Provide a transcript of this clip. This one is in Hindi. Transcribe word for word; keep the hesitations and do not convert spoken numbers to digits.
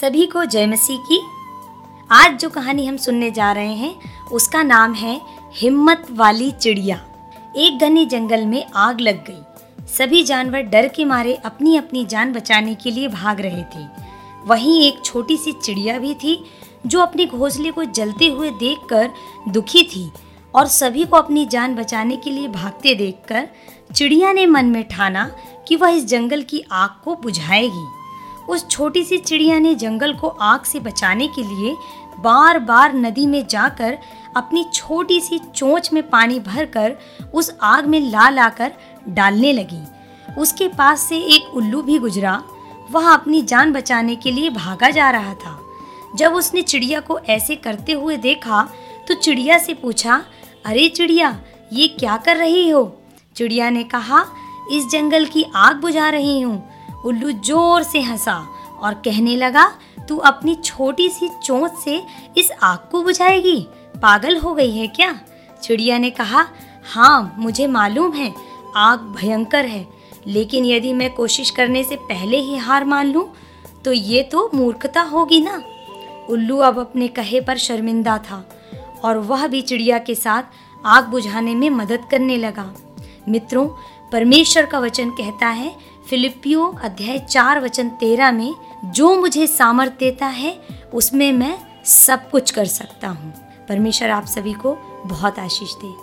सभी को जय मसीह की। आज जो कहानी हम सुनने जा रहे हैं उसका नाम है हिम्मत वाली चिड़िया। एक घने जंगल में आग लग गई। सभी जानवर डर के मारे अपनी अपनी जान बचाने के लिए भाग रहे थे। वहीं एक छोटी सी चिड़िया भी थी जो अपने घोंसले को जलते हुए देखकर दुखी थी और सभी को अपनी जान बचाने के लिए भागते देखकर चिड़िया ने मन में ठाना कि वह इस जंगल की आग को बुझाएगी। उस छोटी सी चिड़िया ने जंगल को आग से बचाने के लिए बार बार नदी में जाकर अपनी छोटी सी चोंच में पानी भरकर उस आग में ला ला कर डालने लगी। उसके पास से एक उल्लू भी गुजरा। वह अपनी जान बचाने के लिए भागा जा रहा था। जब उसने चिड़िया को ऐसे करते हुए देखा तो चिड़िया से पूछा, अरे चिड़िया, ये क्या कर रही हो? चिड़िया ने कहा, इस जंगल की आग बुझा रही हूँ। उल्लू जोर से हंसा और कहने लगा, तू अपनी छोटी सी चोंच से इस आग को बुझाएगी? पागल हो गई है क्या? चिड़िया ने कहा, हाँ मुझे मालूम है आग भयंकर है, लेकिन यदि मैं कोशिश करने से पहले ही हार मान लूँ तो ये तो मूर्खता होगी ना। उल्लू अब अपने कहे पर शर्मिंदा था और वह भी चिड़िया के साथ आग बुझाने में मदद करने लगा। मित्रों, परमेश्वर का वचन कहता है फिलिपियों अध्याय चार वचन तेरह में, जो मुझे सामर्थ देता है उसमें मैं सब कुछ कर सकता हूँ। परमेश्वर आप सभी को बहुत आशीष दे।